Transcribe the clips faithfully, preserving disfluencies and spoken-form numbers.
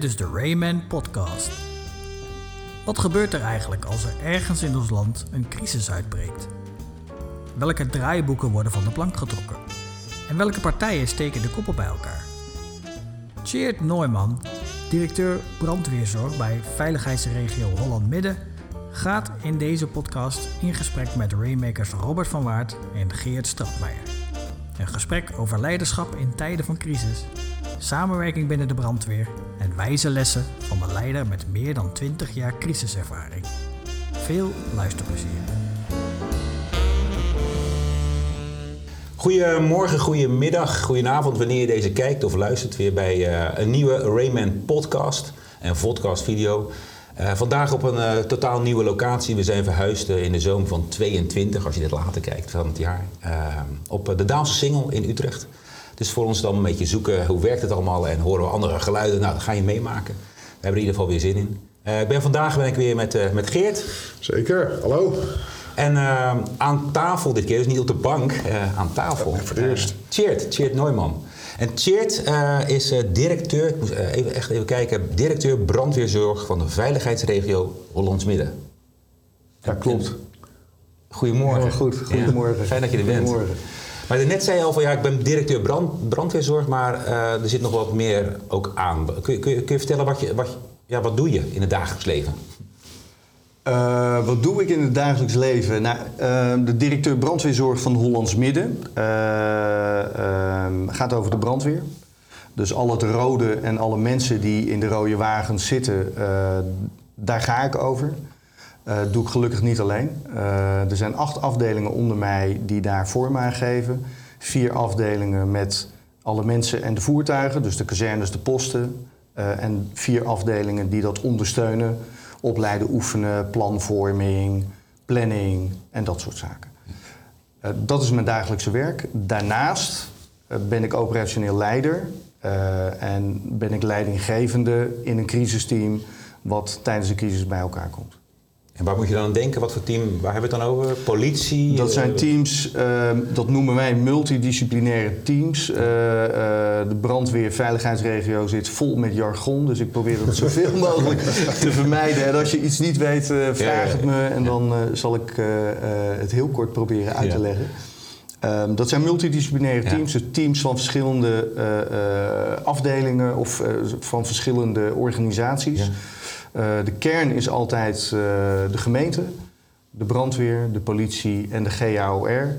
Dit is de Rainmen Podcast. Wat gebeurt er eigenlijk als er ergens in ons land een crisis uitbreekt? Welke draaiboeken worden van de plank getrokken? En welke partijen steken de koppen bij elkaar? Tjeerd Neumann, directeur brandweerzorg bij Veiligheidsregio Hollands Midden, gaat in deze podcast in gesprek met Rainmakers Robbert van Waart en Geert Stradmeijer. Een gesprek over leiderschap in tijden van crisis, samenwerking binnen de brandweer en wijze lessen van een leider met meer dan twintig jaar crisiservaring. Veel luisterplezier. Goedemorgen, goedemiddag, goedenavond wanneer je deze kijkt of luistert weer bij uh, een nieuwe Rainmen podcast en podcast video. Uh, vandaag op een uh, totaal nieuwe locatie. We zijn verhuisd uh, in de zomer van tweeëntwintig, als je dit later kijkt van het jaar, uh, op de Daalse Singel in Utrecht. Dus voor ons dan een beetje zoeken, hoe werkt het allemaal en horen we andere geluiden? Nou, dat ga je meemaken. We hebben er in ieder geval weer zin in. Uh, ik ben vandaag ben ik weer met, uh, met Geert. Zeker, hallo. En uh, aan tafel dit keer, dus niet op de bank, uh, aan tafel. Ja, voor het eerst. Uh, Tjeerd, Tjeerd Neumann. En Tjeerd uh, is uh, directeur, ik moest uh, even, echt even kijken, directeur brandweerzorg van de Veiligheidsregio Hollands Midden. Ja, klopt. Goedemorgen. Ja, goed, goedemorgen. Ja, fijn dat je er bent. Maar net zei je al van ja, ik ben directeur brand, brandweerzorg, maar uh, er zit nog wat meer ook aan. Kun je, kun je, kun je vertellen, wat, je, wat, ja, wat doe je in het dagelijks leven? Uh, wat doe ik in het dagelijks leven? Nou, uh, de directeur brandweerzorg van Hollands Midden uh, uh, gaat over de brandweer. Dus al het rode en alle mensen die in de rode wagens zitten, uh, daar ga ik over. Uh, dat doe ik gelukkig niet alleen. Uh, er zijn acht afdelingen onder mij die daar vorm aan geven. Vier afdelingen met alle mensen en de voertuigen, dus de kazernes, de posten. Uh, en vier afdelingen die dat ondersteunen. Opleiden, oefenen, planvorming, planning en dat soort zaken. Uh, dat is mijn dagelijkse werk. Daarnaast uh, ben ik operationeel leider. Uh, en ben ik leidinggevende in een crisisteam wat tijdens een crisis bij elkaar komt. En waar moet je dan aan denken? Wat voor team? Waar hebben we het dan over? Politie? Dat zijn teams, uh, dat noemen wij multidisciplinaire teams. Uh, uh, de brandweer-veiligheidsregio zit vol met jargon, dus ik probeer dat zoveel mogelijk te vermijden. En als je iets niet weet, uh, vraag ja, ja, ja. het me en dan uh, zal ik uh, uh, het heel kort proberen uit te leggen. Um, dat zijn multidisciplinaire teams, ja. dus teams van verschillende uh, uh, afdelingen of uh, van verschillende organisaties. Ja. Uh, de kern is altijd uh, de gemeente, de brandweer, de politie en de G H O R.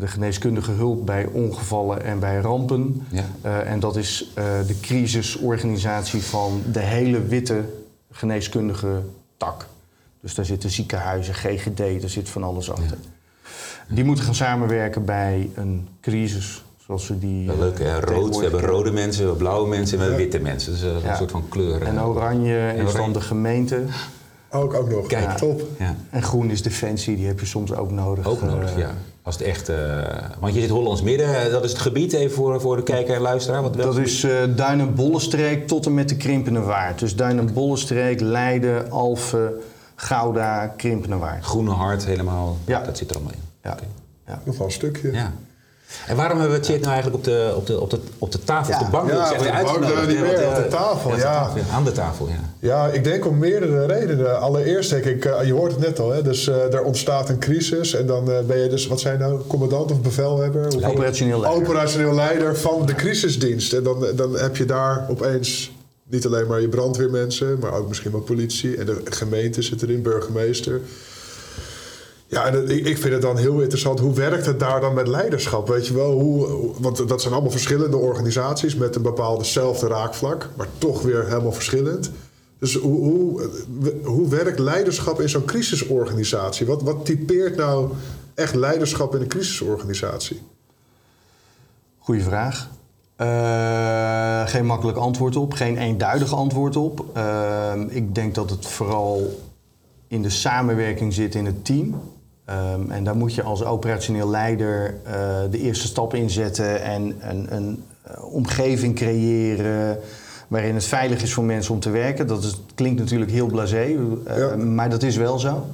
De geneeskundige hulp bij ongevallen en bij rampen. Ja. Uh, en dat is uh, de crisisorganisatie van de hele witte geneeskundige tak. Dus daar zitten ziekenhuizen, G G D, daar zit van alles achter. Ja. Die moeten gaan samenwerken bij een crisis. Zoals we die, ja, leuk, hè? Rood. We hebben rode mensen, we hebben blauwe mensen en we hebben witte mensen. Dus uh, ja. een soort van kleuren. En oranje en is oranje. Dan de gemeente. Ook, ook nog. Kijk, ja. top. Ja. En groen is defensie, die heb je soms ook nodig. Ook nodig, uh, ja. Als het echt, uh, want je zit Hollands Midden, dat is het gebied even voor, voor de kijker en luisteraar. Wat dat is uh, Duin en Bollestreek tot en met de Krimpende Waard. Dus Duin en Bollestreek, Leiden, Alphen, Gouda, Krimpende Waard. Groene hart helemaal, ja. dat zit er allemaal in. Ja. Okay. ja. Nog wel een stukje. Ja. En waarom hebben we Tjeerd nou eigenlijk op de, op de, op de, op de tafel, ja. op de bank? Ja, op de bank, niet meer, op de tafel, ja. Aan de tafel, ja. Ja, ik denk om meerdere redenen. Allereerst denk ik, uh, je hoort het net al, hè, dus uh, er ontstaat een crisis en dan uh, ben je dus, wat zijn nou, commandant of bevelhebber? Of operationeel leider. Operationeel leider van de crisisdienst. En dan, dan heb je daar opeens niet alleen maar je brandweermensen, maar ook misschien wel politie en de gemeente zit erin, burgemeester. Ja, en ik vind het dan heel interessant. Hoe werkt het daar dan met leiderschap? Weet je wel, hoe, want dat zijn allemaal verschillende organisaties met een bepaaldezelfde raakvlak, maar toch weer helemaal verschillend. Dus hoe, hoe, hoe werkt leiderschap in zo'n crisisorganisatie? Wat, wat typeert nou echt leiderschap in een crisisorganisatie? Goeie vraag. Uh, geen makkelijk antwoord op, geen eenduidig antwoord op. Uh, ik denk dat het vooral in de samenwerking zit in het team. Um, en daar moet je als operationeel leider uh, de eerste stap in zetten en een, een omgeving creëren waarin het veilig is voor mensen om te werken. Dat is, klinkt natuurlijk heel blasé, uh, ja. maar dat is wel zo.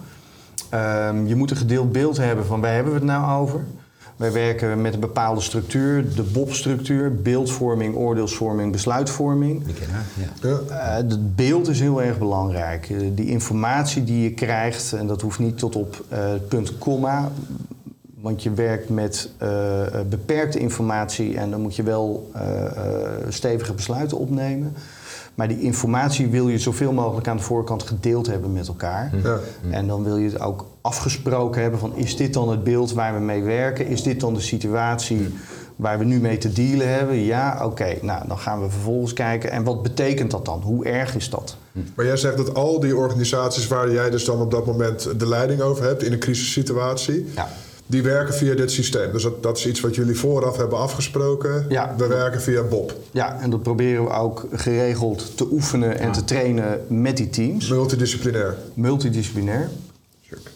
Um, je moet een gedeeld beeld hebben van waar hebben we het nou over. Wij werken met een bepaalde structuur, de B O B-structuur, beeldvorming, oordeelsvorming, besluitvorming. Ik ken haar, ja. Uh, het beeld is heel erg belangrijk. Uh, die informatie die je krijgt, en dat hoeft niet tot op uh, punt komma, want je werkt met uh, beperkte informatie en dan moet je wel uh, stevige besluiten opnemen. Maar die informatie wil je zoveel mogelijk aan de voorkant gedeeld hebben met elkaar. Ja. En dan wil je het ook afgesproken hebben van, is dit dan het beeld waar we mee werken? Is dit dan de situatie waar we nu mee te dealen hebben? Ja, oké. Okay. Nou, dan gaan we vervolgens kijken. En wat betekent dat dan? Hoe erg is dat? Maar jij zegt dat al die organisaties waar jij dus dan op dat moment de leiding over hebt in een crisissituatie, ja, die werken via dit systeem. Dus dat, dat is iets wat jullie vooraf hebben afgesproken. Ja. We werken via B O B. Ja, en dat proberen we ook geregeld te oefenen en ja. te trainen met die teams. Multidisciplinair. Multidisciplinair. Check.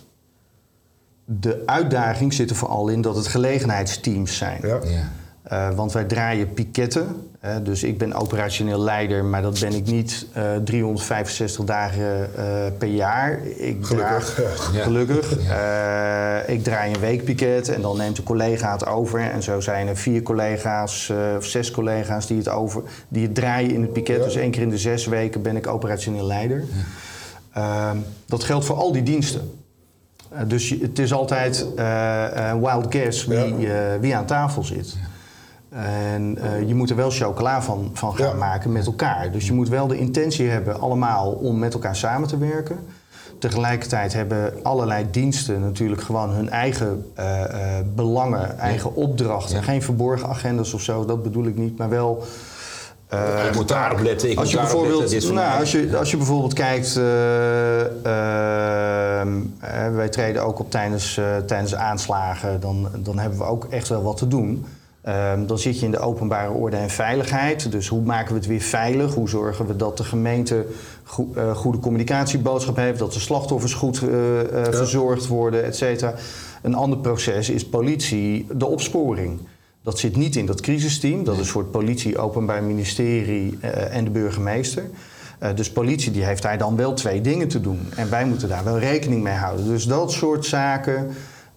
De uitdaging zit er vooral in dat het gelegenheidsteams zijn. Ja. Ja. Uh, want wij draaien piketten. Uh, dus ik ben operationeel leider, maar dat ben ik niet uh, driehonderdvijfenzestig dagen uh, per jaar. Ik gelukkig. Draag, ja. Gelukkig. Ja. Uh, ik draai een weekpiket en dan neemt een collega het over. En zo zijn er vier collega's uh, of zes collega's die het, over, die het draaien in het piket. Ja. Dus één keer in de zes weken ben ik operationeel leider. Ja. Uh, dat geldt voor al die diensten. Uh, dus je, het is altijd uh, uh, wild guess wie, uh, wie aan tafel zit. Ja. En uh, je moet er wel chocola van, van gaan ja. maken met elkaar. Dus je moet wel de intentie hebben allemaal om met elkaar samen te werken. Tegelijkertijd hebben allerlei diensten natuurlijk gewoon hun eigen uh, uh, belangen, eigen ja. opdrachten. Ja. Geen verborgen agendas of zo, dat bedoel ik niet, maar wel... Uh, ik moet daarop letten, ik als moet je daarop bijvoorbeeld, letten. Nou, als, je, als je bijvoorbeeld kijkt... Uh, uh, wij treden ook op tijdens, uh, tijdens aanslagen, dan, dan hebben we ook echt wel wat te doen... Um, dan zit je in de openbare orde en veiligheid. Dus hoe maken we het weer veilig? Hoe zorgen we dat de gemeente go- uh, goede communicatieboodschap heeft? Dat de slachtoffers goed uh, uh, ja. verzorgd worden, et cetera. Een ander proces is politie, de opsporing. Dat zit niet in dat crisisteam. Dat is voor het politie, openbaar ministerie uh, en de burgemeester. Uh, dus politie die heeft daar dan wel twee dingen te doen. En wij moeten daar wel rekening mee houden. Dus dat soort zaken...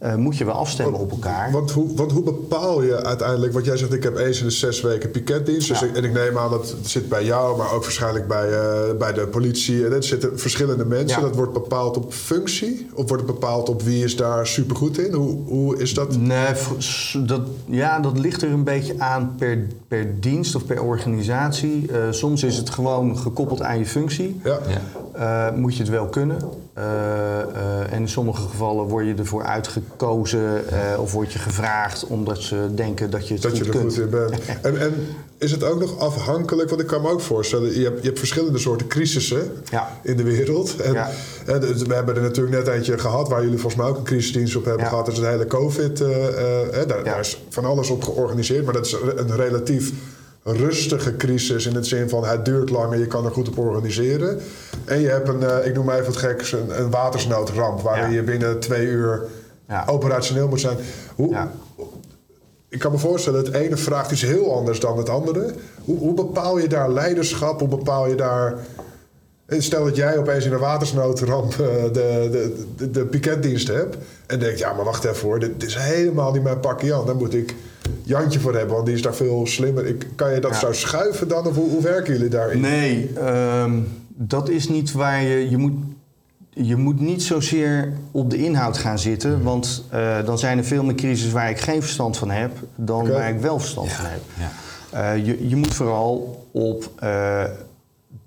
Uh, moet je wel afstemmen want, op elkaar. Want hoe, want hoe bepaal je uiteindelijk... Want jij zegt, ik heb eens in de zes weken piketdienst. Dus ja. ik, en ik neem aan, dat zit bij jou... maar ook waarschijnlijk bij, uh, bij de politie. En er zitten verschillende mensen. Ja. Dat wordt bepaald op functie? Of wordt het bepaald op wie is daar supergoed in? Hoe, hoe is dat? Nee, dat, ja, dat ligt er een beetje aan per, per dienst of per organisatie. Uh, soms is het gewoon gekoppeld aan je functie. Ja. Ja. Uh, moet je het wel kunnen. Uh, uh, en in sommige gevallen word je ervoor uitgekozen uh, of word je gevraagd omdat ze denken dat je het dat goed je er kunt. Goed in bent. en, en is het ook nog afhankelijk, want ik kan me ook voorstellen, je hebt, je hebt verschillende soorten crisissen ja. in de wereld. En, ja. en we hebben er natuurlijk net eentje gehad waar jullie volgens mij ook een crisisdienst op hebben ja. gehad. Dat is het hele COVID. Uh, uh, daar, ja. daar is van alles op georganiseerd, maar dat is een relatief... rustige crisis in het zin van het duurt lang en je kan er goed op organiseren. En je hebt een, uh, ik noem maar even het geks, een, een watersnoodramp waarin ja. je binnen twee uur ja. operationeel moet zijn. Hoe, ja. Ik kan me voorstellen, het ene vraagt iets heel anders dan het andere. Hoe, hoe bepaal je daar leiderschap? Hoe bepaal je daar... Stel dat jij opeens in een watersnoodramp uh, de, de, de, de piketdienst hebt en denkt, ja maar wacht even hoor, dit is helemaal niet mijn pakje aan, dan moet ik... Jantje voor hebben, want die is daar veel slimmer. Ik, kan je dat ja. zo schuiven dan? Of hoe, hoe werken jullie daarin? Nee, um, dat is niet waar je... Je moet, je moet niet zozeer op de inhoud gaan zitten. Want uh, dan zijn er veel meer crises waar ik geen verstand van heb... dan okay. waar ik wel verstand ja. van heb. Ja. Uh, je, je moet vooral op uh,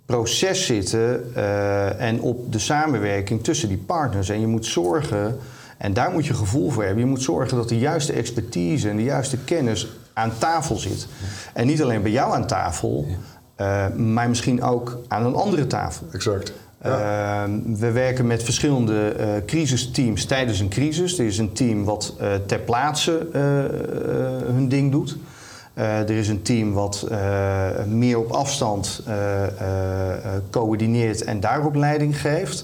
proces zitten... Uh, en op de samenwerking tussen die partners. En je moet zorgen... En daar moet je gevoel voor hebben. Je moet zorgen dat de juiste expertise en de juiste kennis aan tafel zit. Ja. En niet alleen bij jou aan tafel, ja. uh, maar misschien ook aan een andere tafel. Exact. Ja. Uh, we werken met verschillende uh, crisisteams tijdens een crisis. Er is een team wat uh, ter plaatse uh, uh, hun ding doet. Uh, er is een team wat uh, meer op afstand uh, uh, coördineert en daarop leiding geeft.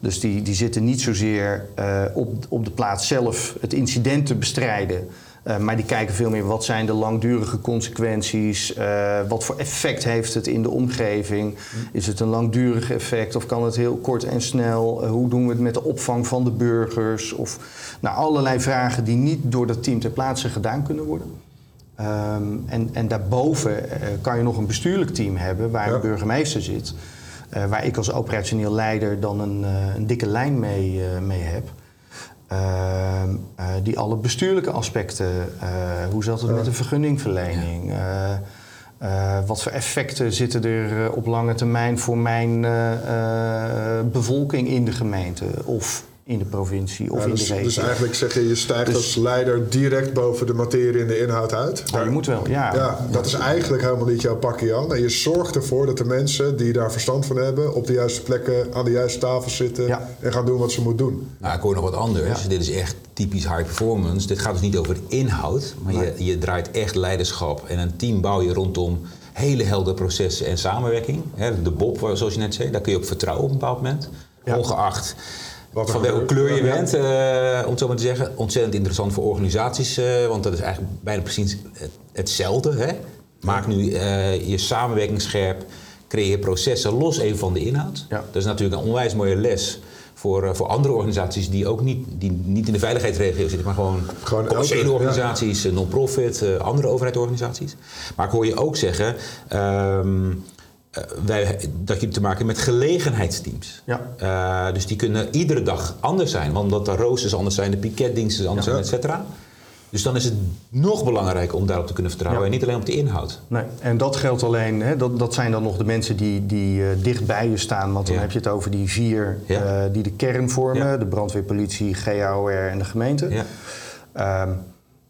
Dus die, die zitten niet zozeer uh, op, op de plaats zelf het incident te bestrijden... Uh, maar die kijken veel meer wat zijn de langdurige consequenties, uh, wat voor effect heeft het in de omgeving. Is het een langdurig effect of kan het heel kort en snel? Uh, hoe doen we het met de opvang van de burgers? Of nou, allerlei vragen die niet door dat team ter plaatse gedaan kunnen worden. Um, en, en daarboven uh, kan je nog een bestuurlijk team hebben waar ja. een burgemeester zit. Uh, waar ik als operationeel leider dan een, uh, een dikke lijn mee, uh, mee heb. Uh, uh, die alle bestuurlijke aspecten, uh, hoe zat het ja. met de vergunningverlening, uh, uh, wat voor effecten zitten er uh, op lange termijn voor mijn uh, uh, bevolking in de gemeente of in de provincie of ja, in dus, de regio. Dus eigenlijk zeg je, je stijgt dus, als leider direct boven de materie en de inhoud uit. Oh, je moet wel, ja. ja dat ja. is eigenlijk helemaal niet jouw pakje aan. En je zorgt ervoor dat de mensen die daar verstand van hebben op de juiste plekken aan de juiste tafel zitten ja. en gaan doen wat ze moeten doen. Nou, ik hoor nog wat anders. Ja. Dit is echt typisch high performance. Dit gaat dus niet over inhoud, maar nee. je, je draait echt leiderschap. En een team bouw je rondom hele heldere processen en samenwerking. Hè, de B O B, zoals je net zei, daar kun je op vertrouwen op een bepaald moment. Ja. Ongeacht van welke kleur je bent, uh, om het zo maar te zeggen. Ontzettend interessant voor organisaties, uh, want dat is eigenlijk bijna precies hetzelfde. Hè? Maak nu uh, je samenwerking scherp, creëer processen los even van de inhoud. Ja. Dat is natuurlijk een onwijs mooie les voor, uh, voor andere organisaties die ook niet, die niet in de veiligheidsregio zitten, maar gewoon, gewoon commerciële organisaties, ja. non-profit, uh, andere overheidsorganisaties. Maar ik hoor je ook zeggen. Um, Uh, wij, dat je te maken hebt met gelegenheidsteams. Ja. Uh, dus die kunnen iedere dag anders zijn. Want dat de roosters anders zijn, de piketdiensten anders ja. zijn, et cetera. Dus dan is het nog belangrijker om daarop te kunnen vertrouwen. Ja. En niet alleen op de inhoud. Nee, en dat geldt alleen. Hè, dat, dat zijn dan nog de mensen die, die uh, dicht bij je staan. Want dan ja. heb je het over die vier ja. uh, die de kern vormen. Ja. De brandweer, politie, G H O R en de gemeente. Ja. Um,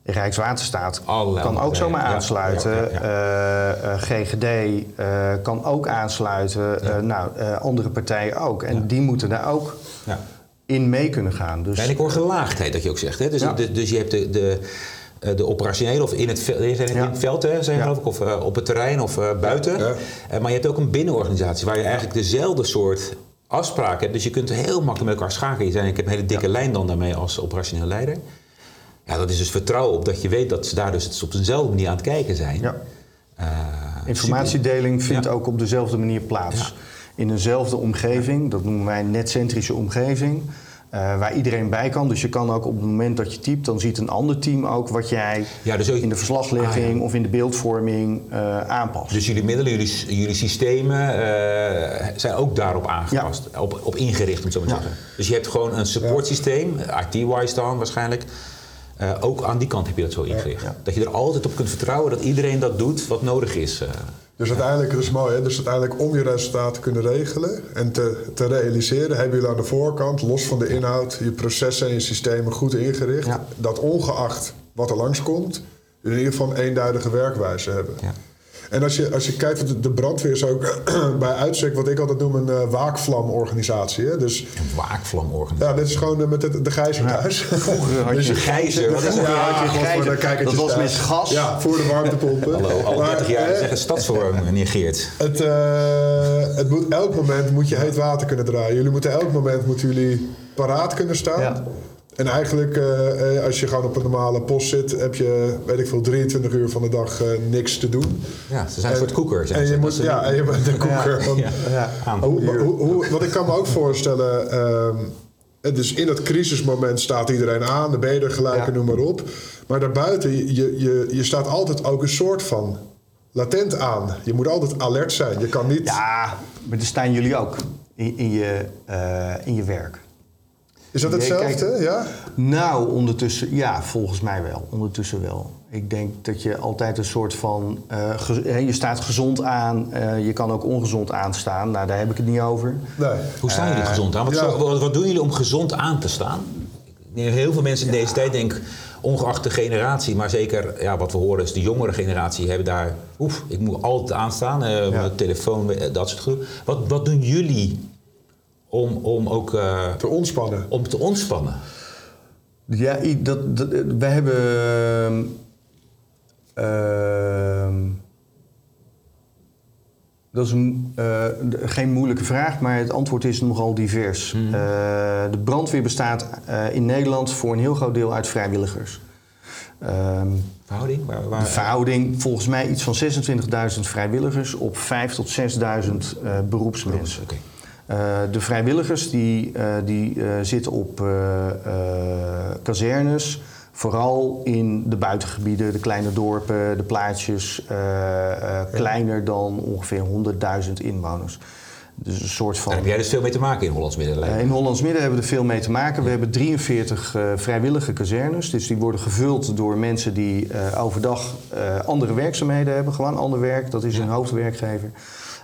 Rijkswaterstaat Allerlei kan ook zomaar aansluiten. Ja, ja, ja. Uh, uh, G G D uh, kan ook aansluiten. Ja. Uh, nou, uh, andere partijen ook. En ja. die moeten daar ook ja. in mee kunnen gaan. Dus, en ik hoor gelaagdheid dat je ook zegt. Hè? Dus, ja. de, dus je hebt de, de, de operationele of in het, in het, in het ja. veld, hè, zijn ja. geloof ik, of uh, op het terrein of uh, buiten. Ja. Uh, maar je hebt ook een binnenorganisatie waar je eigenlijk dezelfde soort afspraken hebt. Dus je kunt heel makkelijk met elkaar schakelen. Je zei, ik heb een hele dikke ja. lijn dan daarmee als operationeel leider. Ja, dat is dus vertrouwen op dat je weet dat ze daar dus op dezelfde manier aan het kijken zijn. Ja. Uh, Informatiedeling vindt ja. ook op dezelfde manier plaats. Ja. In eenzelfde omgeving, dat noemen wij een netcentrische omgeving, uh, waar iedereen bij kan. Dus je kan ook op het moment dat je typt, dan ziet een ander team ook wat jij ja, dus ook, in de verslaglegging ah, ja. of in de beeldvorming uh, aanpast. Dus jullie middelen, jullie, jullie systemen uh, zijn ook daarop aangepast, ja. op, op ingericht om zo maar te ja. zeggen. Dus je hebt gewoon een supportsysteem, I T-wise dan waarschijnlijk. Uh, ook aan die kant heb je dat zo ingericht. Ja, ja. Dat je er altijd op kunt vertrouwen dat iedereen dat doet wat nodig is. Uh, dus ja. uiteindelijk, dat is mooi, hè? Dus uiteindelijk om je resultaten te kunnen regelen en te, te realiseren, hebben jullie aan de voorkant, los van de inhoud, je processen en je systemen goed ingericht. Ja. Dat ongeacht wat er langskomt, in ieder geval een eenduidige werkwijze hebben. Ja. En als je, als je kijkt, de brandweer is ook bij uitstek wat ik altijd noem een uh, waakvlamorganisatie. Hè? Dus, een waakvlamorganisatie? Ja, dit is gewoon uh, met de, de gijzer thuis. Ja, vroeger had je dus een gijzer. Ja, ja, ja, dat was met gas. Ja, voor de warmtepompen. Hallo, al maar, dertig jaar eh, zeggen stadsverwarming, meneer Geert. Het, uh, het moet, elk moment moet je heet water kunnen draaien. Jullie moeten elk moment moeten jullie paraat kunnen staan. Ja. En eigenlijk, eh, als je gewoon op een normale post zit, heb je, weet ik veel, drieëntwintig uur van de dag eh, niks te doen. Ja, ze zijn een soort koeker. En je moet, ja, en je bent een koeker. Ja, ja, ja. Hoe, hoe, hoe, want ik kan me ook voorstellen, um, dus in dat crisismoment staat iedereen aan, de bedergelijken, ja. noem maar op. Maar daarbuiten, je, je, je staat altijd ook een soort van latent aan. Je moet altijd alert zijn, je kan niet... Ja, maar daar staan jullie ook in, in, je, uh, in je werk. Is dat hetzelfde, nee, kijk, ja? Nou, ondertussen, ja, volgens mij wel. Ondertussen wel. Ik denk dat je altijd een soort van... Uh, ge- je staat gezond aan, uh, je kan ook ongezond aanstaan. Nou, daar heb ik het niet over. Nee. Hoe staan jullie uh, gezond aan? Wat, ja. wat, wat doen jullie om gezond aan te staan? Heel veel mensen in ja. deze tijd denken, ongeacht de generatie... maar zeker, ja, wat we horen is de jongere generatie hebben daar... oef, ik moet altijd aanstaan, uh, ja. mijn telefoon, dat soort dingen. Wat, wat doen jullie... Om, om ook... Uh, te ontspannen. Om te ontspannen. Ja, dat, dat, wij hebben... Uh, dat is een, uh, geen moeilijke vraag, maar het antwoord is nogal divers. Mm. Uh, de brandweer bestaat uh, in Nederland voor een heel groot deel uit vrijwilligers. Um, verhouding? Waar, waar... De verhouding, volgens mij iets van zesentwintigduizend vrijwilligers op vijfduizend tot zesduizend uh, beroepsmensen. Okay. Uh, de vrijwilligers die, uh, die uh, zitten op uh, uh, kazernes, vooral in de buitengebieden, de kleine dorpen, de plaatsjes, uh, uh, kleiner dan ongeveer honderdduizend inwoners. Dus een soort van... Daar heb jij dus veel mee te maken in Hollands Midden? Uh, in Hollands Midden hebben we er veel mee te maken. We hebben drieënveertig uh, vrijwillige kazernes. Dus die worden gevuld door mensen die uh, overdag uh, andere werkzaamheden hebben. Gewoon ander werk, dat is hun hoofdwerkgever.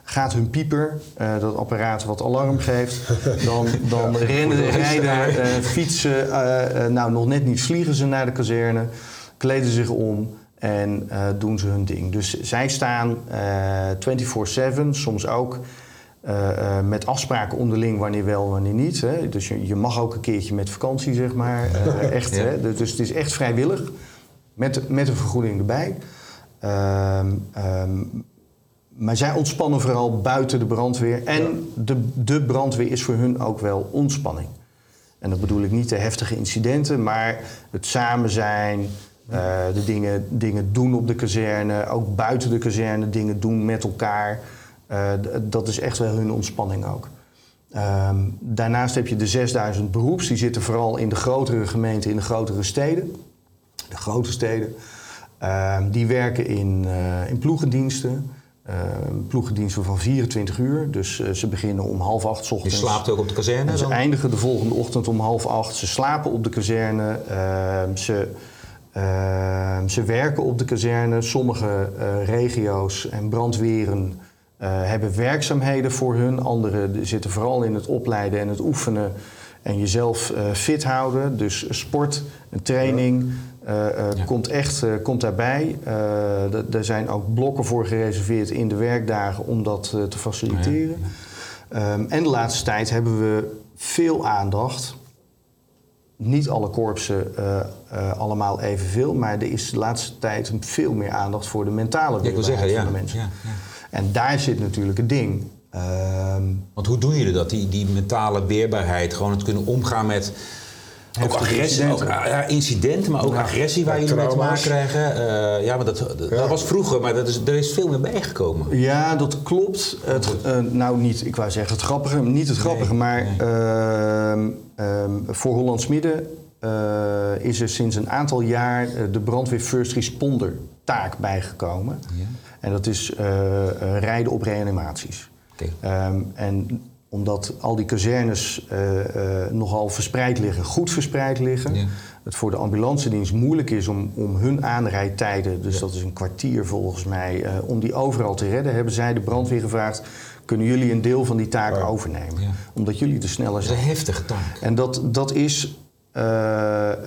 Gaat hun pieper, uh, dat apparaat wat alarm geeft, dan, dan ja, rennen, rijden, uh, fietsen, uh, uh, nou nog net niet vliegen ze naar de kazerne, kleden zich om en uh, doen ze hun ding. Dus zij staan uh, vierentwintig zeven, soms ook uh, uh, met afspraken onderling wanneer wel, wanneer niet. Hè. Dus je, je mag ook een keertje met vakantie, zeg maar. Uh, echt, ja. Hè. Dus het is echt vrijwillig, met, met een vergoeding erbij. Um, um, Maar zij ontspannen vooral buiten de brandweer. En ja. de, de brandweer is voor hun ook wel ontspanning. En dat bedoel ik niet de heftige incidenten, maar het samen zijn, uh, de dingen, dingen doen op de kazerne, ook buiten de kazerne, dingen doen met elkaar. Uh, d- dat is echt wel hun ontspanning ook. Um, daarnaast heb je de zesduizend beroeps. Die zitten vooral in de grotere gemeenten, in de grotere steden. De grote steden. Uh, die werken in, uh, in ploegendiensten. Uh, ploegendiensten van vierentwintig uur. Dus uh, ze beginnen om half acht 's ochtends. Je slaapt ook op de kazerne? En ze dan? eindigen de volgende ochtend om half acht. Ze slapen op de kazerne. Uh, ze, uh, ze werken op de kazerne. Sommige uh, regio's en brandweren uh, hebben werkzaamheden voor hun. Anderen zitten vooral in het opleiden en het oefenen. En jezelf uh, fit houden. Dus sport, een training... Uh, uh, ja. komt echt uh, komt daarbij. Er uh, d- zijn ook blokken voor gereserveerd in de werkdagen om dat uh, te faciliteren. Ja, ja. Um, en de laatste tijd hebben we veel aandacht. Niet alle korpsen uh, uh, allemaal evenveel, maar er is de laatste tijd veel meer aandacht voor de mentale weerbaarheid ja, ik wil zeggen, van ja. de mensen. Ja, ja. En daar zit natuurlijk het ding. Um, Want hoe doen jullie dat? Die, die mentale weerbaarheid, gewoon het kunnen omgaan met. Ook agressie, incidenten. Ook incidenten, maar ook ja, agressie waar jullie mee te maken krijgen. Uh, ja, maar dat, dat ja. was vroeger, maar dat is, er is veel meer bijgekomen. Ja, dat klopt. Het, uh, nou, niet, ik wou zeggen het grappige, niet het grappige, nee, maar nee. Uh, um, voor Hollands Midden uh, is er sinds een aantal jaar uh, de brandweer first responder taak bijgekomen. Ja. En dat is uh, uh, rijden op reanimaties. Okay. Um, en omdat al die kazernes uh, uh, nogal verspreid liggen, goed verspreid liggen. Ja. Het voor de ambulancedienst moeilijk is om, om hun aanrijdtijden, dus ja. dat is een kwartier volgens mij, uh, om die overal te redden, hebben zij de brandweer gevraagd, kunnen jullie een deel van die taak oh. overnemen? Ja. Omdat jullie te sneller zijn. Dat is een heftige taak. En dat, dat is, uh,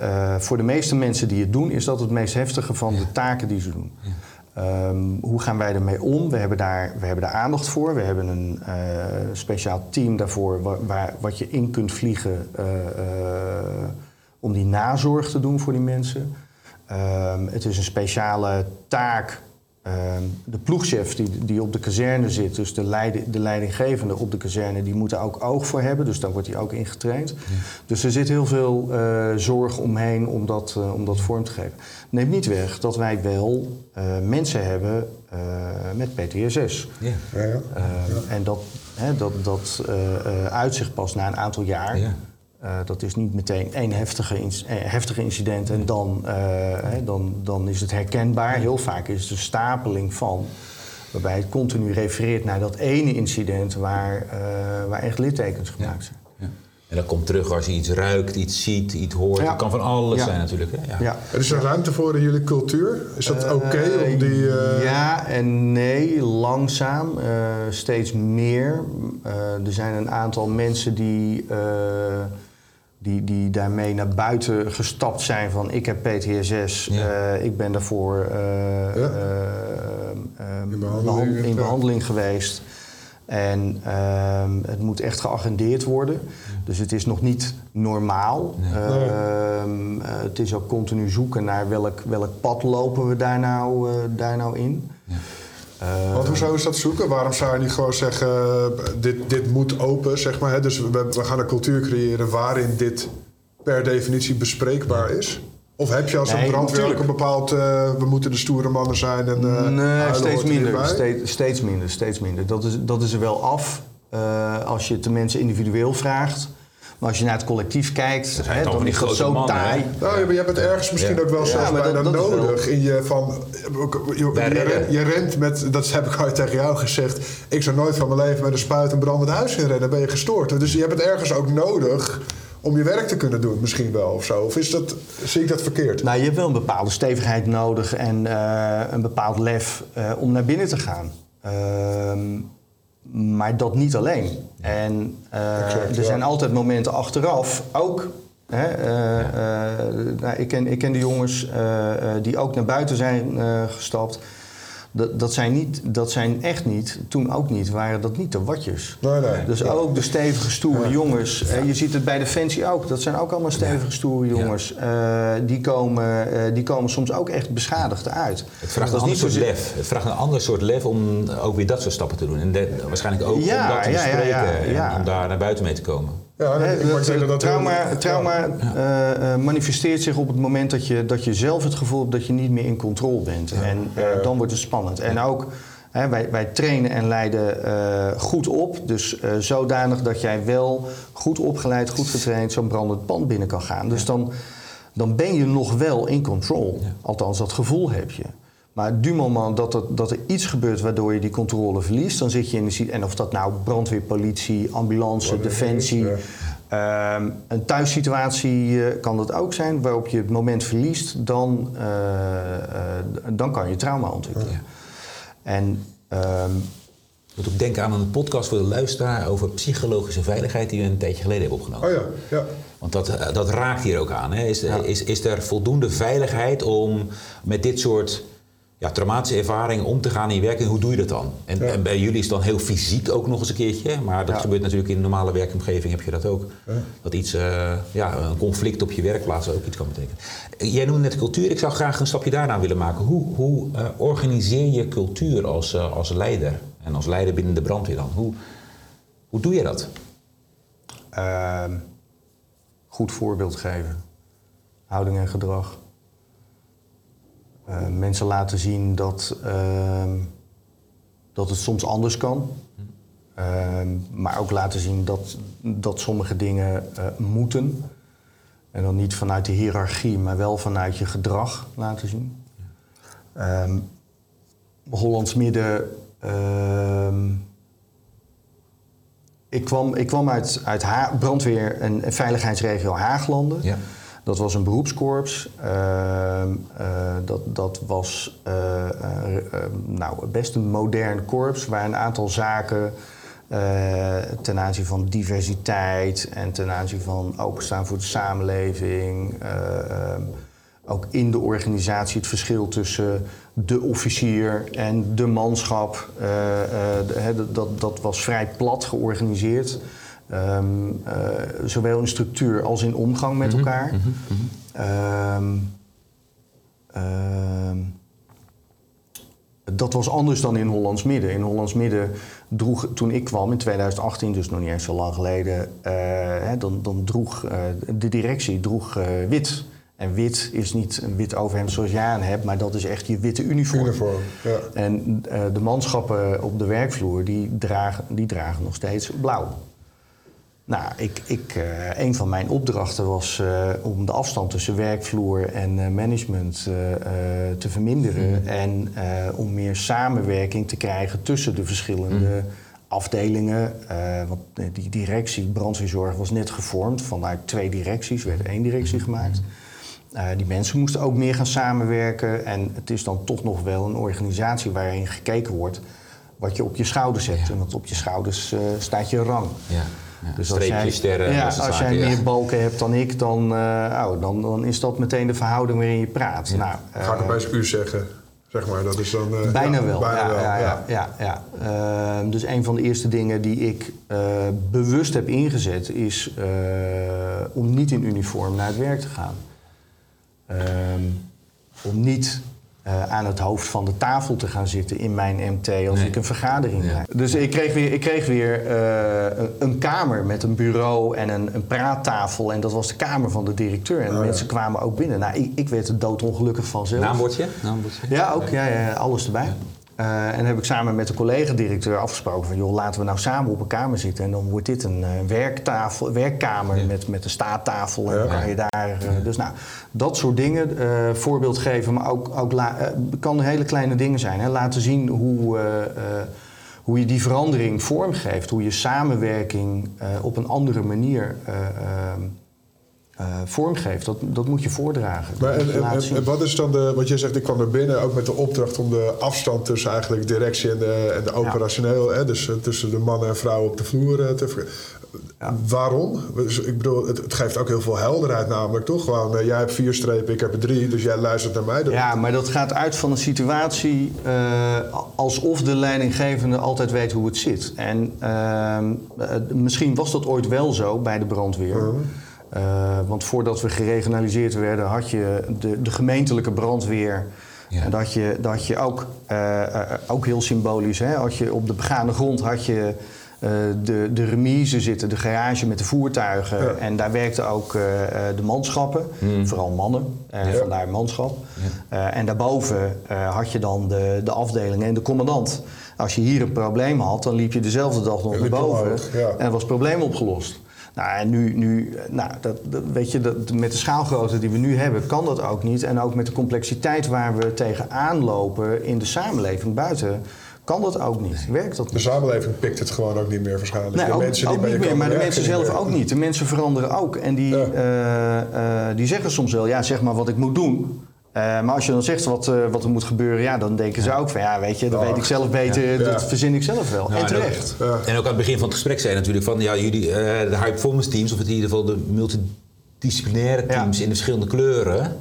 uh, voor de meeste mensen die het doen, is dat het meest heftige van ja. de taken die ze doen. Ja. Um, hoe gaan wij ermee om? We hebben daar, we hebben daar aandacht voor. We hebben een uh, speciaal team daarvoor wa- waar wat je in kunt vliegen uh, uh, om die nazorg te doen voor die mensen. Um, het is een speciale taak. Um, de ploegchef die, die op de kazerne zit, dus de, leid, de leidinggevende op de kazerne, die moet daar ook oog voor hebben. Dus daar wordt hij ook in getraind. Ja. Dus er zit heel veel uh, zorg omheen om dat, uh, om dat vorm te geven. Neemt niet weg dat wij wel uh, mensen hebben uh, met P T S S. Ja. Ja, ja. Uh, ja. En dat, hè, dat, dat uh, uh, uitzicht pas na een aantal jaar. Ja. Uh, dat is niet meteen één heftige, inc- heftige incident en dan, uh, hè, dan, dan is het herkenbaar. Heel vaak is het een stapeling van, waarbij het continu refereert naar dat ene incident waar, uh, waar echt littekens gemaakt zijn. Ja. Ja. En dat komt terug als je iets ruikt, iets ziet, iets hoort. Ja. Dat kan van alles ja. zijn natuurlijk. Hè? Ja. Ja. Er is er ruimte voor in jullie cultuur? Is dat uh, oké? Okay, uh... Ja en nee, langzaam. Uh, steeds meer. Uh, er zijn een aantal mensen die... Uh, Die, die daarmee naar buiten gestapt zijn van ik heb P T S S, ja. uh, ik ben daarvoor uh, ja. uh, uh, in behandeling, in behandeling ja. geweest. En uh, het moet echt geagendeerd worden. Ja. Dus het is nog niet normaal. Nee. Uh, nee. Uh, het is ook continu zoeken naar welk, welk pad lopen we daar nou, uh, daar nou in. Ja. Uh, Want hoezo is dat zoeken? Waarom zou je niet gewoon zeggen, dit, dit moet open, zeg maar. Hè? Dus we, we gaan een cultuur creëren waarin dit per definitie bespreekbaar is. Of heb je als nee, een brandweer ook een bepaald... Uh, we moeten de stoere mannen zijn en... Uh, nee, steeds minder, steeds, steeds minder. Steeds minder. Dat is, dat is er wel af. Uh, als je het de mensen individueel vraagt... Maar als je naar het collectief kijkt, dat, hè, dan is dat zo mannen, taai. Nou, ja, maar je hebt het ergens misschien ja. ook wel zelfs ja, bijna dat, dat nodig. In je, van, je, je, je rent met, dat heb ik al tegen jou gezegd... ik zou nooit van mijn leven met een spuit een brandend huis in rennen. Dan ben je gestoord. Dus je hebt het ergens ook nodig om je werk te kunnen doen misschien wel of zo. Of is dat, zie ik dat verkeerd? Nou, je hebt wel een bepaalde stevigheid nodig en uh, een bepaald lef uh, om naar binnen te gaan. Uh, Maar dat niet alleen. En uh, exact, er zijn ja. altijd momenten achteraf ook. Hè, uh, ja. uh, nou, ik, ken, ik ken de jongens uh, uh, die ook naar buiten zijn uh, gestapt. Dat, dat, zijn niet, dat zijn echt niet, toen ook niet, waren dat niet de watjes. Nee, nee. Dus ja. ook de stevige, stoere ja. jongens. Ja. Je ziet het bij Defensie ook. Dat zijn ook allemaal stevige, stoere jongens. Ja. Uh, die, komen, uh, die komen soms ook echt beschadigd uit. Het vraagt, een ander, soort lef. Het vraagt een ander soort lef om ook weer dat soort stappen te doen. En de, waarschijnlijk ook ja, om dat te bespreken ja, ja, ja, ja. en om daar naar buiten mee te komen. Ja, He, ik dat, dat trauma dat trauma ja. uh, manifesteert zich op het moment dat je, dat je zelf het gevoel hebt dat je niet meer in controle bent. Ja. En uh, ja. dan wordt het spannend. Ja. En ook, hè, wij, wij trainen en leiden uh, goed op. Dus uh, zodanig dat jij wel goed opgeleid, goed getraind zo'n brandend pand binnen kan gaan. Dus ja. dan, dan ben je nog wel in control. Ja. Althans, dat gevoel heb je. Maar du moment dat er, dat er iets gebeurt waardoor je die controle verliest, dan zit je in de... En of dat nou brandweer, politie, ambulance, oh, defensie... Is, ja. um, een thuissituatie uh, kan dat ook zijn, waarop je het moment verliest, dan, uh, uh, dan kan je trauma ontwikkelen. Ja. En, um, ik moet ook denken aan een podcast voor de luisteraar over psychologische veiligheid die we een tijdje geleden hebben opgenomen. Oh ja, ja. Want dat, dat raakt hier ook aan. Hè? Is, ja. is, is er voldoende veiligheid om met dit soort... Ja, traumatische ervaring om te gaan in je werk en hoe doe je dat dan? En, ja. en bij jullie is het dan heel fysiek ook nog eens een keertje, maar dat ja. gebeurt natuurlijk in een normale werkomgeving, heb je dat ook. Ja. Dat iets, uh, ja, een conflict op je werkplaats ook iets kan betekenen. Jij noemde net cultuur, ik zou graag een stapje daarna willen maken. Hoe, hoe uh, organiseer je cultuur als, uh, als leider en als leider binnen de brandweer dan? Hoe, hoe doe je dat? Uh, goed voorbeeld geven, houding en gedrag. Uh, mensen laten zien dat, uh, dat het soms anders kan. Uh, maar ook laten zien dat, dat sommige dingen uh, moeten. En dan niet vanuit de hiërarchie, maar wel vanuit je gedrag laten zien. Uh, Hollands Midden... Uh, ik, kwam, ik kwam uit, uit ha- brandweer en veiligheidsregio Haaglanden. Ja. Dat was een beroepskorps. Uh, uh, dat, dat was uh, uh, uh, nou, best een modern korps waar een aantal zaken uh, ten aanzien van diversiteit en ten aanzien van openstaan voor de samenleving. Uh, uh, ook in de organisatie het verschil tussen de officier en de manschap. Uh, uh, de, dat, dat was vrij plat georganiseerd. Um, uh, zowel in structuur als in omgang met mm-hmm, elkaar. Mm-hmm, mm-hmm. Um, um, dat was anders dan in Hollands Midden. In Hollands Midden droeg, toen ik kwam in tweeduizend achttien, dus nog niet eens zo lang geleden, uh, hè, dan, dan droeg uh, de directie droeg, uh, wit. En wit is niet een wit overhemd zoals jij aan hebt, maar dat is echt je witte uniform. uniform ja. En uh, de manschappen op de werkvloer die dragen, die dragen nog steeds blauw. Nou, ik, ik, uh, een van mijn opdrachten was uh, om de afstand tussen werkvloer en uh, management uh, uh, te verminderen. Mm. En uh, om meer samenwerking te krijgen tussen de verschillende mm. afdelingen. Uh, want die directie brandweerzorg was net gevormd. Vanuit twee directies werd één directie mm. gemaakt. Uh, die mensen moesten ook meer gaan samenwerken. En het is dan toch nog wel een organisatie waarin gekeken wordt wat je op je schouders hebt. Ja. En dat op je schouders uh, staat je rang. Ja. Ja, dus als jij, sterren, ja, als zaken, jij ja. meer balken hebt dan ik, dan, uh, oh, dan, dan is dat meteen de verhouding waarin je praat. Ja. Nou, uh, ga ik het bij spuur zeggen, zeg maar. Dat is dan, uh, bijna ja, wel. Bijna ja, wel. Ja, ja, ja. Ja, ja. Uh, dus een van de eerste dingen die ik uh, bewust heb ingezet is uh, om niet in uniform naar het werk te gaan. Um, om niet Uh, aan het hoofd van de tafel te gaan zitten in mijn M T als nee. ik een vergadering ja. heb. Dus ik kreeg weer, ik kreeg weer uh, een kamer met een bureau en een, een praattafel. En dat was de kamer van de directeur. En oh, de ja. mensen kwamen ook binnen. Nou, ik, ik werd er doodongelukkig vanzelf. Naambordje? Naambordje? Ja, ook. Ja, ja, alles erbij. Ja. Uh, en dan heb ik samen met de collega-directeur afgesproken van... joh, laten we nou samen op een kamer zitten. En dan wordt dit een uh, werktafel, werkkamer ja. met, met een staattafel. En ja. kan je daar, uh, ja. Dus nou, dat soort dingen. Uh, voorbeeld geven, maar ook, ook la- uh, kan hele kleine dingen zijn. Hè? Laten zien hoe, uh, uh, hoe je die verandering vormgeeft. Hoe je samenwerking uh, op een andere manier... Uh, uh, Uh, vormgeeft. Dat, dat moet je voordragen. Maar en, en, en, en wat is dan de... Want je zegt, ik kwam er binnen ook met de opdracht om de afstand tussen eigenlijk directie en de, en de operationeel... Ja. Hè, dus tussen de mannen en vrouwen op de vloer te ver... Ja. Waarom? Dus, ik bedoel, het, het geeft ook heel veel helderheid namelijk, toch? Gewoon, uh, jij hebt vier strepen, ik heb er drie, dus jij luistert naar mij. Dat ja, maar dat gaat uit van een situatie uh, alsof de leidinggevende altijd weet hoe het zit. En uh, uh, misschien was dat ooit wel zo bij de brandweer... Uh-huh. Uh, want voordat we geregionaliseerd werden, had je de, de gemeentelijke brandweer. Ja. En dat je, dat je ook, uh, uh, ook heel symbolisch, hè, had je op de begane grond had je uh, de, de remise zitten, de garage met de voertuigen. Ja. En daar werkten ook uh, de manschappen, hmm. vooral mannen, uh, ja. vandaar manschap. Ja. Uh, en daarboven uh, had je dan de, de afdeling en de commandant. Als je hier een probleem had, dan liep je dezelfde dag nog naar boven ja. en was het probleem opgelost. Nou, en nu, nu nou, dat, dat, weet je, dat, met de schaalgrootte die we nu hebben, kan dat ook niet. En ook met de complexiteit waar we tegenaan lopen in de samenleving buiten, kan dat ook niet. Werkt dat niet? De samenleving pikt het gewoon ook niet meer waarschijnlijk. Nee, de ook, mensen die ook niet meer, maar de mensen zelf meer. Ook niet. De mensen veranderen ook. En die, ja. uh, uh, die zeggen soms wel, ja, zeg maar wat ik moet doen. Uh, maar als je dan zegt wat, uh, wat er moet gebeuren, ja, dan denken ze ja. ook van ja, weet je, dat weet ik zelf beter, ja. dat verzin ik zelf wel. Nou, en terecht. En ook, ja. en ook aan het begin van het gesprek zei natuurlijk van ja, jullie, uh, de high performance teams, of in ieder geval de multidisciplinaire teams ja. in de verschillende kleuren.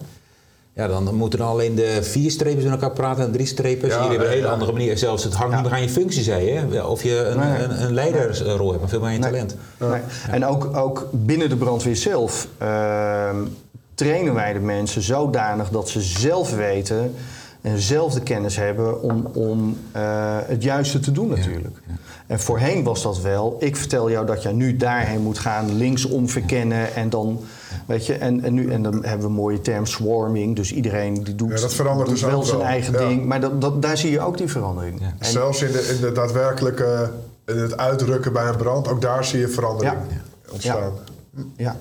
Ja, dan moeten dan alleen de vier strepen met elkaar praten en drie strepen. Ja, jullie hebben een hele ja. andere manier. Zelfs het hangt niet meer aan je functie, zei je. Of je een, nee. een, een leidersrol hebt, maar veel meer aan je nee. talent. Nee. Ja. En ook, ook binnen de brandweer zelf. Uh, trainen wij de mensen zodanig dat ze zelf weten en zelf de kennis hebben om, om uh, het juiste te doen natuurlijk. Ja, ja. En voorheen was dat wel, ik vertel jou dat jij nu daarheen moet gaan, linksom verkennen en dan, weet je, en, en, nu, en dan hebben we een mooie term, swarming, dus iedereen die doet, ja, dat verandert doet dus wel zijn wel. eigen ja. ding, maar dat, dat, daar zie je ook die verandering. Ja. En zelfs in de, in de daadwerkelijke, in het uitrukken bij een brand, ook daar zie je verandering ja. ontstaan. Ja. ja.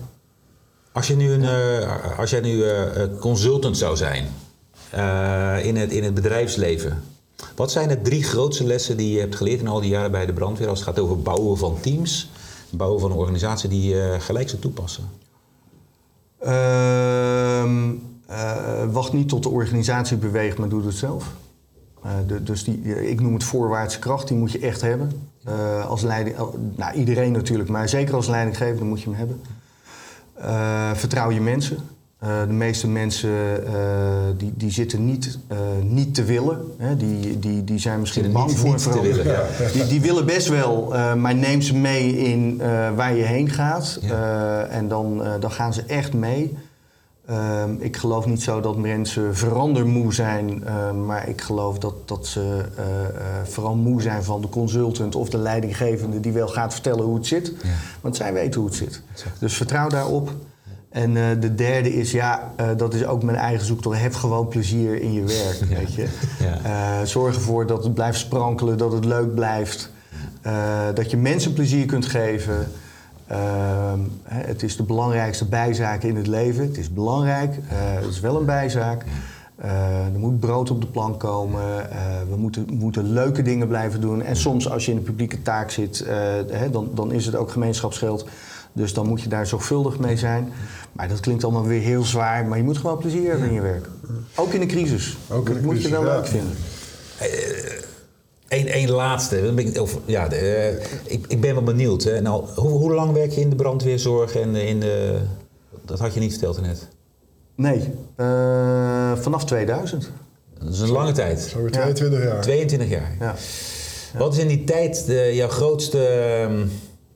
Als je nu een, uh, als jij nu uh, consultant zou zijn uh, in, het, in het bedrijfsleven, wat zijn de drie grootste lessen die je hebt geleerd in al die jaren bij de brandweer als het gaat over bouwen van teams, bouwen van een organisatie die je uh, gelijk zou toepassen? Uh, uh, wacht niet tot de organisatie beweegt, maar doe het zelf. Uh, de, dus die, ik noem het voorwaartse kracht, die moet je echt hebben. Uh, als leiding, uh, nou, iedereen natuurlijk, maar zeker als leidinggevende moet je hem hebben. Uh, vertrouw je mensen. Uh, de meeste mensen uh, die, die zitten niet, uh, niet te willen. Hè? Die, die, die zijn misschien zitten bang niet, voor niet verandering. Willen, ja. die, die willen best wel, uh, maar neem ze mee in uh, waar je heen gaat. Ja. Uh, en dan, uh, dan gaan ze echt mee. Uh, ik geloof niet zo dat mensen verandermoe zijn. Uh, maar ik geloof dat, dat ze uh, uh, vooral moe zijn van de consultant of de leidinggevende die wel gaat vertellen hoe het zit. Ja. Want zij weten hoe het zit. Exact. Dus vertrouw daarop. En uh, de derde is, ja, uh, dat is ook mijn eigen zoektocht. Heb gewoon plezier in je werk, ja. weet je. Ja. Uh, zorg ervoor dat het blijft sprankelen, dat het leuk blijft. Uh, dat je mensen plezier kunt geven. Uh, het is de belangrijkste bijzaak in het leven. Het is belangrijk, uh, het is wel een bijzaak. Uh, er moet brood op de plank komen. Uh, we moeten, moeten leuke dingen blijven doen. En soms als je in de publieke taak zit, uh, hè, dan, dan is het ook gemeenschapsgeld. Dus dan moet je daar zorgvuldig mee zijn. Maar dat klinkt allemaal weer heel zwaar. Maar je moet gewoon plezier hebben in je werk. Ook in de crisis. Ook in de dat crisis, moet je wel ja. leuk vinden. Eén één laatste. Of, ja, de, uh, ik, ik ben wel benieuwd. Hè. Nou, hoe, hoe lang werk je in de brandweerzorg? En in de, dat had je niet verteld net. Nee, uh, vanaf tweeduizend. Dat is een lange tijd. Zo weer tweeëntwintig jaar. tweeëntwintig jaar. Ja. Ja. Wat is in die tijd de, jouw grootste um,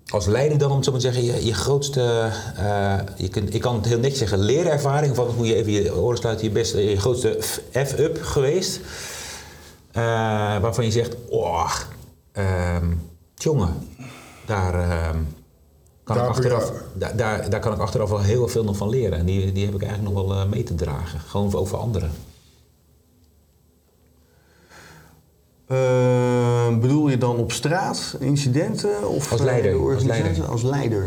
als leider dan, om het zo maar te zeggen, je, je grootste, uh, je kunt, ik kan het heel netjes zeggen, leerervaring, van hoe je even je oren sluit, je, best, je grootste F-up geweest, uh, waarvan je zegt, oh, uh, jongen, daar, uh, kan daar, ik achteraf, da, daar, daar kan ik achteraf wel heel veel nog van leren. En die, die heb ik eigenlijk nog wel mee te dragen, gewoon over anderen. Uh, bedoel je dan op straat, incidenten of als leider, de organisatie? Als leider. Als leider.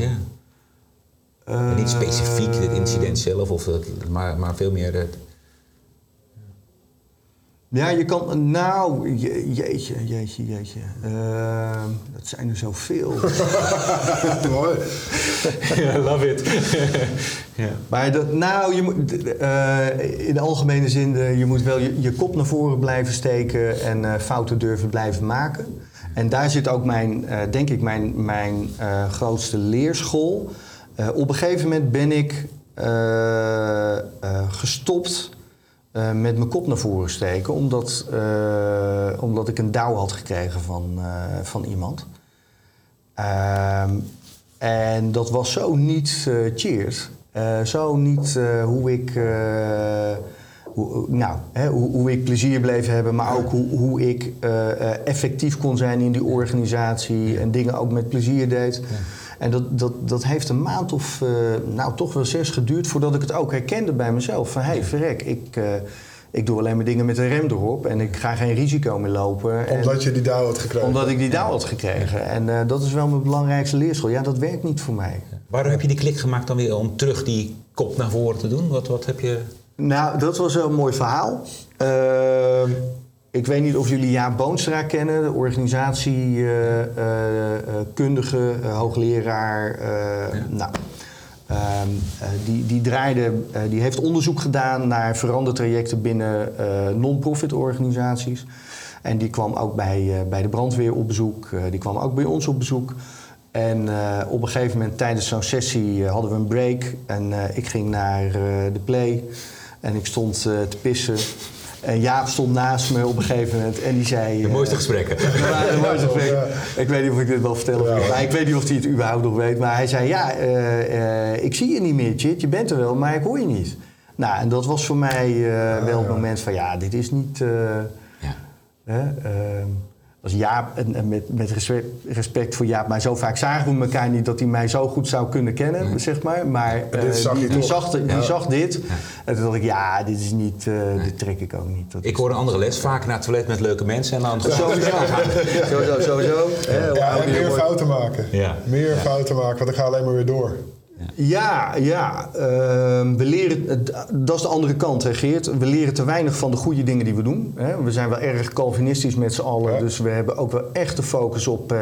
Ja. Uh, niet specifiek het incident zelf, of het, maar, maar veel meer het... Ja, je kan... Nou, je, jeetje, jeetje, jeetje. Uh, dat zijn er zoveel. Mooi. Ja, love it. Ja. Maar dat, nou, je moet, uh, in de algemene zin, uh, je moet wel je, je kop naar voren blijven steken en uh, fouten durven blijven maken. En daar zit ook mijn, uh, denk ik, mijn, mijn uh, grootste leerschool. Uh, op een gegeven moment ben ik uh, uh, gestopt... Uh, met mijn kop naar voren steken, omdat, uh, omdat ik een douw had gekregen van, uh, van iemand. Uh, en dat was zo niet uh, Tjeerd. Uh, zo niet uh, hoe ik... Uh, hoe, nou, hè, hoe, hoe ik plezier bleef hebben, maar ook hoe, hoe ik uh, effectief kon zijn in die organisatie. Ja. En dingen ook met plezier deed. Ja. En dat, dat, dat heeft een maand of, uh, nou toch wel zes geduurd voordat ik het ook herkende bij mezelf. Van hé, hey, verrek, ik, uh, ik doe alleen maar dingen met een rem erop en ik ga geen risico meer lopen. Omdat en, je die douw had gekregen? Omdat ik die douw had gekregen. En uh, dat is wel mijn belangrijkste leerschool. Ja, dat werkt niet voor mij. Waarom heb je die klik gemaakt dan weer om terug die kop naar voren te doen? Wat, wat heb je... Nou, dat was een mooi verhaal. Uh, ik weet niet of jullie Jaap Boonstra kennen, de organisatiekundige, uh, uh, uh, hoogleraar. Uh, ja. Nou, um, uh, die, die, draaide, uh, die heeft onderzoek gedaan naar verandertrajecten binnen uh, non-profit organisaties. En die kwam ook bij, uh, bij de brandweer op bezoek, uh, die kwam ook bij ons op bezoek. En uh, op een gegeven moment tijdens zo'n sessie uh, hadden we een break en uh, ik ging naar uh, de play en ik stond uh, te pissen. En Jaap stond naast me op een gegeven moment en die zei... De mooiste gesprekken. Uh, ja, de mooiste gesprekken. Ik weet niet of ik dit wel vertel of niet. Maar ik weet niet of hij het überhaupt nog weet. Maar hij zei, ja, uh, uh, ik zie je niet meer, Tjeerd. Je bent er wel, maar ik hoor je niet. Nou, en dat was voor mij uh, ja, wel het ja. moment van, ja, dit is niet... Uh, ja. uh, uh, als Jaap, en met, met respect voor Jaap, maar zo vaak zagen we elkaar niet dat hij mij zo goed zou kunnen kennen, nee. zeg maar. Maar ja, uh, zag die, die, zag, die ja. zag dit. Ja. En toen dacht ik, ja, dit is niet, uh, nee. dit trek ik ook niet. Dat ik hoor een andere les, vaak naar het toilet met leuke mensen en dan... Ja. Sowieso. Ja. Sowieso, sowieso. Ja, ja en meer fouten maken. Ja. Meer ja. fouten maken, want ik ga alleen maar weer door. Ja, ja. Uh, we leren, dat is de andere kant, hè, Geert. We leren te weinig van de goede dingen die we doen. Hè. We zijn wel erg Calvinistisch met z'n allen. Ja. Dus we hebben ook wel echt de focus op uh,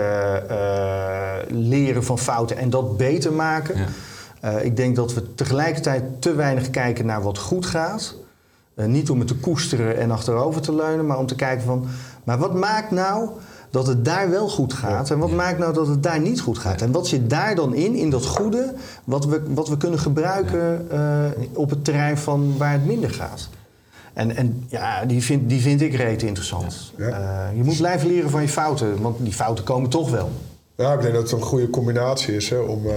uh, leren van fouten en dat beter maken. Ja. Uh, ik denk dat we tegelijkertijd te weinig kijken naar wat goed gaat. Uh, niet om het te koesteren en achterover te leunen, maar om te kijken van... Maar wat maakt nou... dat het daar wel goed gaat. En wat ja. maakt nou dat het daar niet goed gaat? En wat zit daar dan in, in dat goede... wat we, wat we kunnen gebruiken ja. uh, op het terrein van waar het minder gaat? En, en ja, die vind, die vind ik reet interessant. Ja. Uh, je moet blijven leren van je fouten, want die fouten komen toch wel. Ja, ik denk dat het een goede combinatie is, hè, om uh,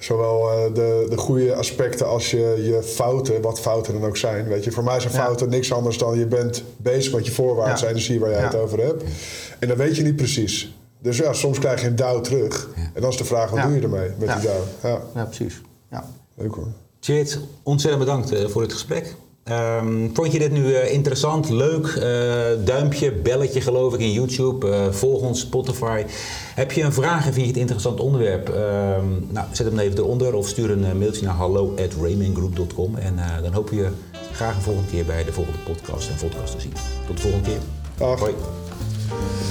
zowel uh, de, de goede aspecten als je, je fouten, wat fouten dan ook zijn. Weet je, voor mij zijn fouten ja. niks anders dan je bent bezig met je voorwaarts ja. en dan zie je waar jij ja. het over hebt. En dan weet je niet precies. Dus ja, soms krijg je een douw terug. Ja. En dan is de vraag, wat ja. doe je ermee met ja. die douw? Ja, ja precies. Ja. Leuk hoor. Tjeerd, ontzettend bedankt uh, voor het gesprek. Um, vond je dit nu uh, interessant, leuk? Uh, duimpje, belletje geloof ik in YouTube. Uh, volg ons, Spotify. Heb je een vraag en vind je het interessant onderwerp? Uh, nou, zet hem even eronder of stuur een mailtje naar hallo at rainmen group dot com. En uh, dan hopen we je graag een volgende keer bij de volgende podcast en podcast te zien. Tot de volgende keer. Dag. Hoi.